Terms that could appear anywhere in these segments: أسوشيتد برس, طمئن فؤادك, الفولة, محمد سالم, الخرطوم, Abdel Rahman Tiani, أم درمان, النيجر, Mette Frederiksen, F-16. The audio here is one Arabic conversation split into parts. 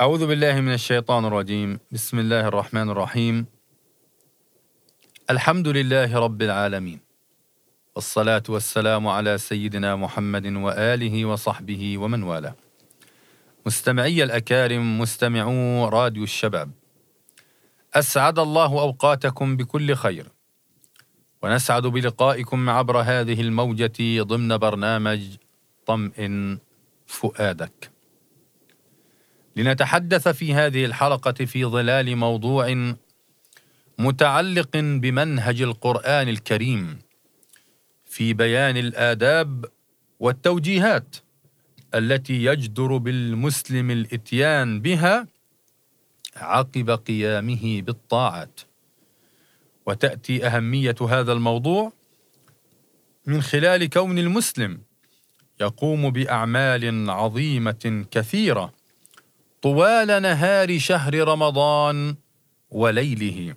أعوذ بالله من الشيطان الرجيم. بسم الله الرحمن الرحيم. الحمد لله رب العالمين، والصلاة والسلام على سيدنا محمد وآله وصحبه ومن والاه. مستمعي الأكارم، مستمعو راديو الشباب، أسعد الله أوقاتكم بكل خير، ونسعد بلقائكم عبر هذه الموجة ضمن برنامج طمئن فؤادك، لنتحدث في هذه الحلقة في ظلال موضوع متعلق بمنهج القرآن الكريم في بيان الآداب والتوجيهات التي يجدر بالمسلم الإتيان بها عقب قيامه بالطاعات. وتأتي أهمية هذا الموضوع من خلال كون المسلم يقوم بأعمال عظيمة كثيرة طوال نهار شهر رمضان وليله،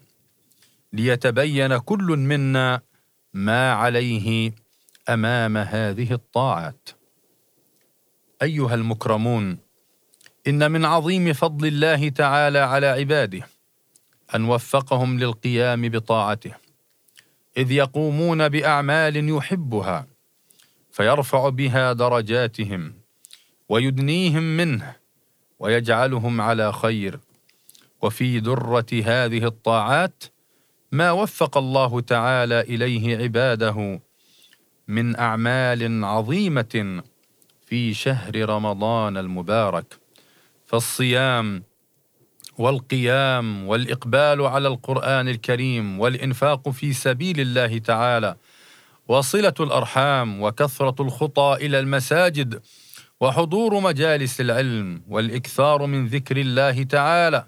ليتبين كل منا ما عليه أمام هذه الطاعات. أيها المكرمون، إن من عظيم فضل الله تعالى على عباده أن وفقهم للقيام بطاعته، إذ يقومون بأعمال يحبها فيرفع بها درجاتهم ويدنيهم منه ويجعلهم على خير. وفي درة هذه الطاعات ما وفق الله تعالى إليه عباده من أعمال عظيمة في شهر رمضان المبارك، فالصيام والقيام والإقبال على القرآن الكريم والإنفاق في سبيل الله تعالى وصلة الأرحام وكثرة الخطى إلى المساجد وحضور مجالس العلم والإكثار من ذكر الله تعالى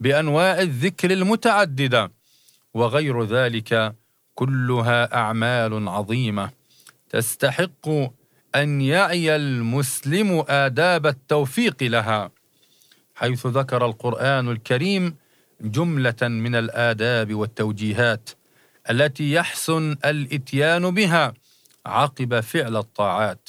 بأنواع الذكر المتعددة وغير ذلك، كلها أعمال عظيمة تستحق أن يعي المسلم آداب التوفيق لها، حيث ذكر القرآن الكريم جملة من الآداب والتوجيهات التي يحسن الإتيان بها عقب فعل الطاعات،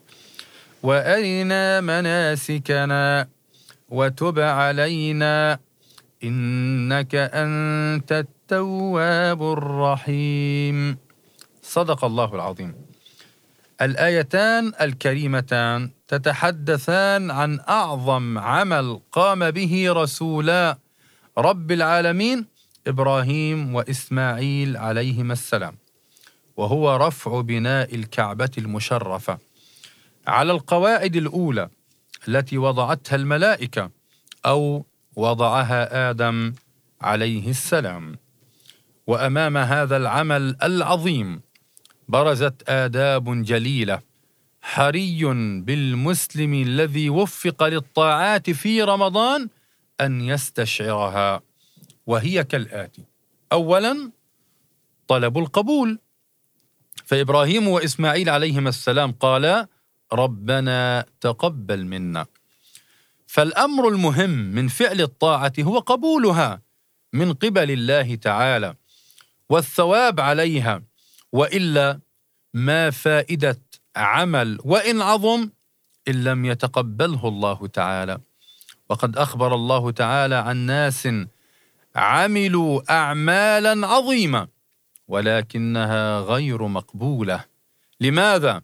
وأرنا مناسكنا وتب علينا إنك أنت التواب الرحيم. صدق الله العظيم. الآيتان الكريمتان تتحدثان عن أعظم عمل قام به رسولا رب العالمين إبراهيم وإسماعيل عليهما السلام، وهو رفع بناء الكعبة المشرفة على القواعد الأولى التي وضعتها الملائكة أو وضعها آدم عليه السلام. وأمام هذا العمل العظيم برزت آداب جليلة، حري بالمسلم الذي وفق للطاعات في رمضان أن يستشعرها، وهي كالآتي: أولا، طلب القبول، فإبراهيم وإسماعيل عليهما السلام قالا: ربنا تقبل منا. فالأمر المهم من فعل الطاعة هو قبولها من قبل الله تعالى والثواب عليها، وإلا ما فائدة عمل وإن عظم إن لم يتقبله الله تعالى. وقد أخبر الله تعالى عن ناس عملوا أعمالا عظيمة ولكنها غير مقبولة. لماذا؟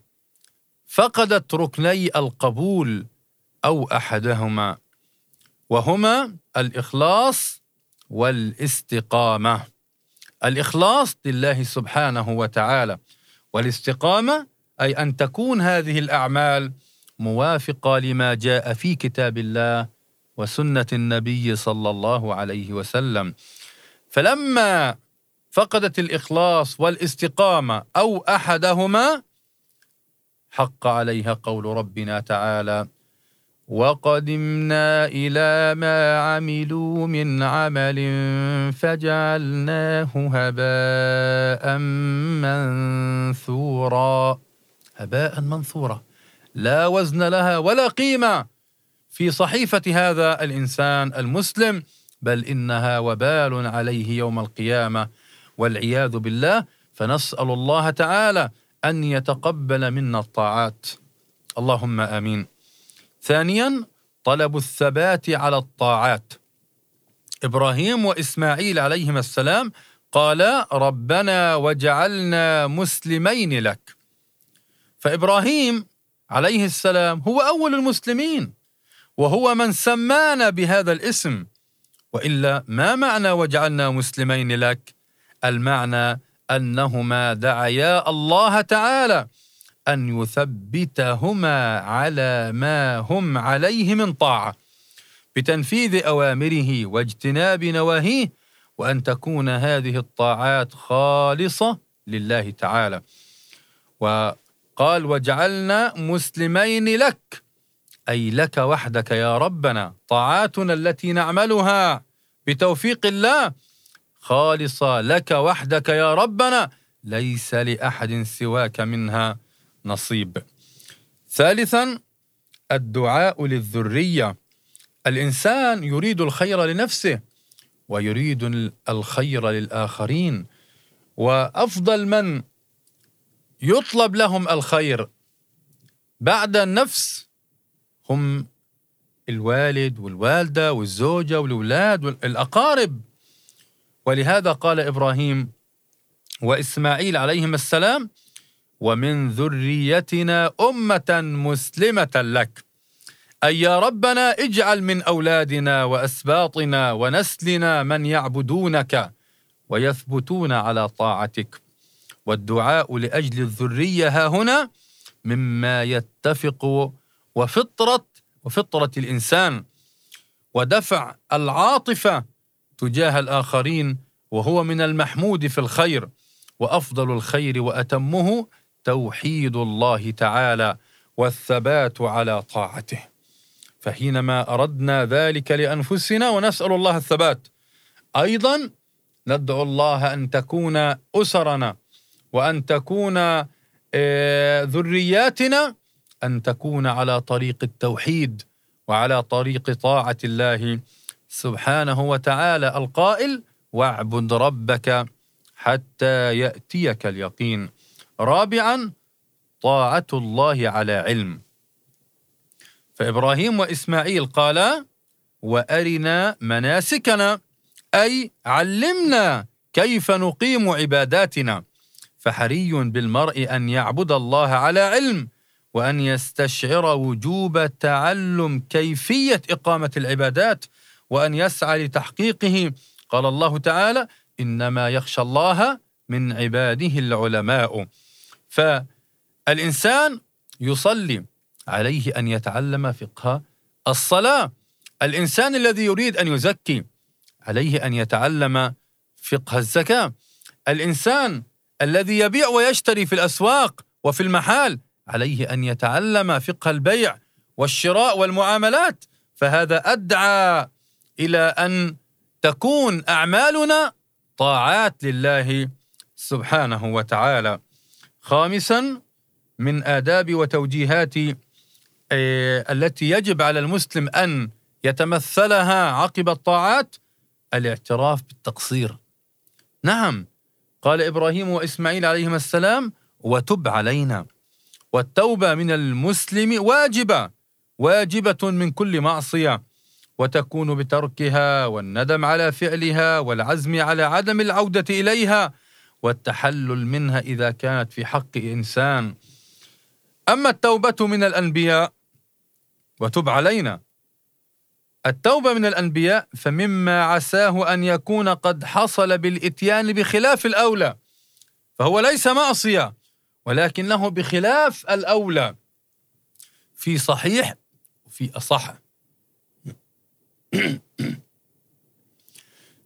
فقدت ركني القبول أو أحدهما، وهما الإخلاص والاستقامة. الإخلاص لله سبحانه وتعالى، والاستقامة أي أن تكون هذه الأعمال موافقة لما جاء في كتاب الله وسنة النبي صلى الله عليه وسلم. فلما فقدت الإخلاص والاستقامة أو أحدهما حق عليها قول ربنا تعالى: وقدمنا إلى ما عملوا من عمل فجعلناه هباء منثورا. هباء منثورا لا وزن لها ولا قيمة في صحيفة هذا الإنسان المسلم، بل إنها وبال عليه يوم القيامة والعياذ بالله. فنسأل الله تعالى أن يتقبل منا الطاعات، اللهم آمين. ثانيا، طلب الثبات على الطاعات. إبراهيم وإسماعيل عليهما السلام قالا: ربنا وجعلنا مسلمين لك. فإبراهيم عليه السلام هو أول المسلمين، وهو من سمانا بهذا الاسم، وإلا ما معنى وجعلنا مسلمين لك؟ المعنى أنهما دعيا الله تعالى أن يثبتهما على ما هم عليه من طاعة بتنفيذ أوامره واجتناب نواهيه، وأن تكون هذه الطاعات خالصة لله تعالى. وقال: وجعلنا مسلمين لك، أي لك وحدك يا ربنا. طاعاتنا التي نعملها بتوفيق الله خالصة لك وحدك يا ربنا، ليس لأحد سواك منها نصيب. ثالثا، الدعاء للذرية. الإنسان يريد الخير لنفسه ويريد الخير للآخرين، وأفضل من يطلب لهم الخير بعد النفس هم الوالد والوالدة والزوجة والأولاد والأقارب. ولهذا قال إبراهيم وإسماعيل عليهم السلام: ومن ذريتنا أمة مسلمة لك، أي يا ربنا اجعل من أولادنا وأسباطنا ونسلنا من يعبدونك ويثبتون على طاعتك. والدعاء لأجل الذرية ها هنا مما يتفق وفطرة الإنسان، ودفع العاطفة تجاه الآخرين، وهو من المحمود في الخير. وأفضل الخير وأتمه توحيد الله تعالى والثبات على طاعته. فحينما أردنا ذلك لأنفسنا ونسأل الله الثبات، أيضا ندعو الله أن تكون أسرنا وأن تكون ذرياتنا أن تكون على طريق التوحيد وعلى طريق طاعة الله سبحانه وتعالى، القائل: واعبد ربك حتى يأتيك اليقين. رابعا، طاعة الله على علم. فإبراهيم وإسماعيل قالا: وأرنا مناسكنا، أي علمنا كيف نقيم عباداتنا. فحري بالمرء أن يعبد الله على علم، وأن يستشعر وجوب تعلم كيفية إقامة العبادات، وأن يسعى لتحقيقه. قال الله تعالى: إنما يخشى الله من عباده العلماء. فالإنسان يصلي عليه أن يتعلم فقه الصلاة. الإنسان الذي يريد أن يزكي عليه أن يتعلم فقه الزكاة. الإنسان الذي يبيع ويشتري في الأسواق وفي المحال عليه أن يتعلم فقه البيع والشراء والمعاملات. فهذا أدعى إلى أن تكون أعمالنا طاعات لله سبحانه وتعالى. خامسا، من آداب وتوجيهات التي يجب على المسلم أن يتمثلها عقب الطاعات، الاعتراف بالتقصير. نعم، قال إبراهيم وإسماعيل عليهما السلام: وتب علينا. والتوبة من المسلم واجبة من كل معصية، وتكون بتركها والندم على فعلها والعزم على عدم العودة إليها والتحلل منها إذا كانت في حق إنسان. أما التوبة من الأنبياء وتب علينا، التوبة من الأنبياء فمما عساه أن يكون قد حصل بالإتيان بخلاف الأولى، فهو ليس معصية ولكنه بخلاف الأولى في صحيح وفي أصح.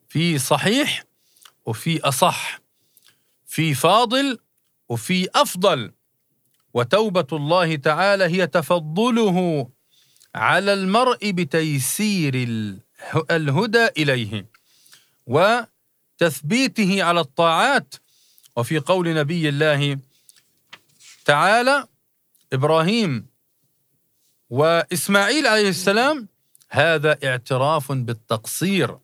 في صحيح وفي أصح، في فاضل وفي أفضل. وتوبة الله تعالى هي تفضله على المرء بتيسير الهدى إليه وتثبيته على الطاعات. وفي قول نبي الله تعالى إبراهيم وإسماعيل عليه السلام هذا اعتراف بالتقصير،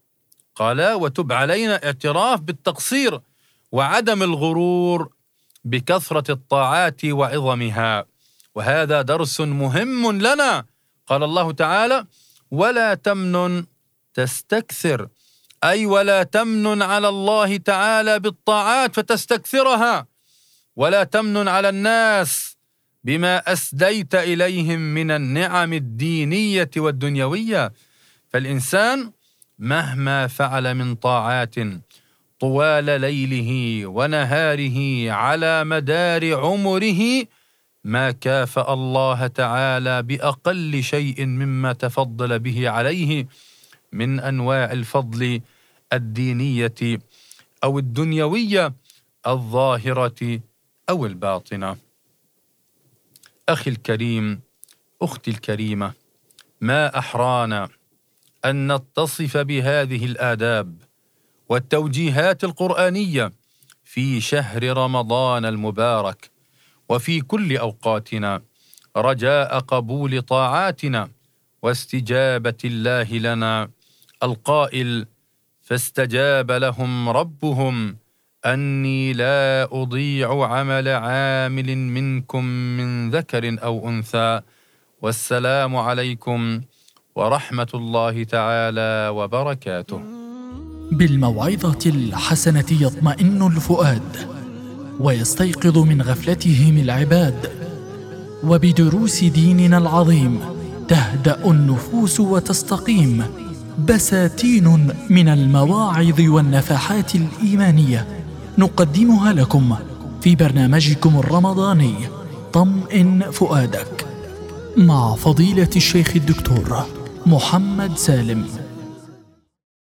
قال وتب علينا اعتراف بالتقصير وعدم الغرور بكثرة الطاعات وعظمها. وهذا درس مهم لنا. قال الله تعالى ولا تمنن تستكثر، أي ولا تمنن على الله تعالى بالطاعات فتستكثرها، ولا تمنن على الناس بما أسديت إليهم من النعم الدينية والدنيوية. فالإنسان مهما فعل من طاعات طوال ليله ونهاره على مدار عمره ما كافأ الله تعالى بأقل شيء مما تفضل به عليه من أنواع الفضل الدينية أو الدنيوية الظاهرة أو الباطنة. أخي الكريم، أختي الكريمة، ما أحرانا أن نتصف بهذه الآداب والتوجيهات القرآنية في شهر رمضان المبارك وفي كل أوقاتنا، رجاء قبول طاعاتنا واستجابة الله لنا، القائل فاستجاب لهم ربهم أني لا أضيع عمل عامل منكم من ذكر أو أنثى والسلام عليكم ورحمة الله تعالى وبركاته. بالموعظة الحسنة يطمئن الفؤاد ويستيقظ من غفلتهم العباد، وبدروس ديننا العظيم تهدأ النفوس وتستقيم، بساتين من المواعظ والنفحات الإيمانية نقدمها لكم في برنامجكم الرمضاني طمئن فؤادك مع فضيلة الشيخ الدكتور محمد سالم.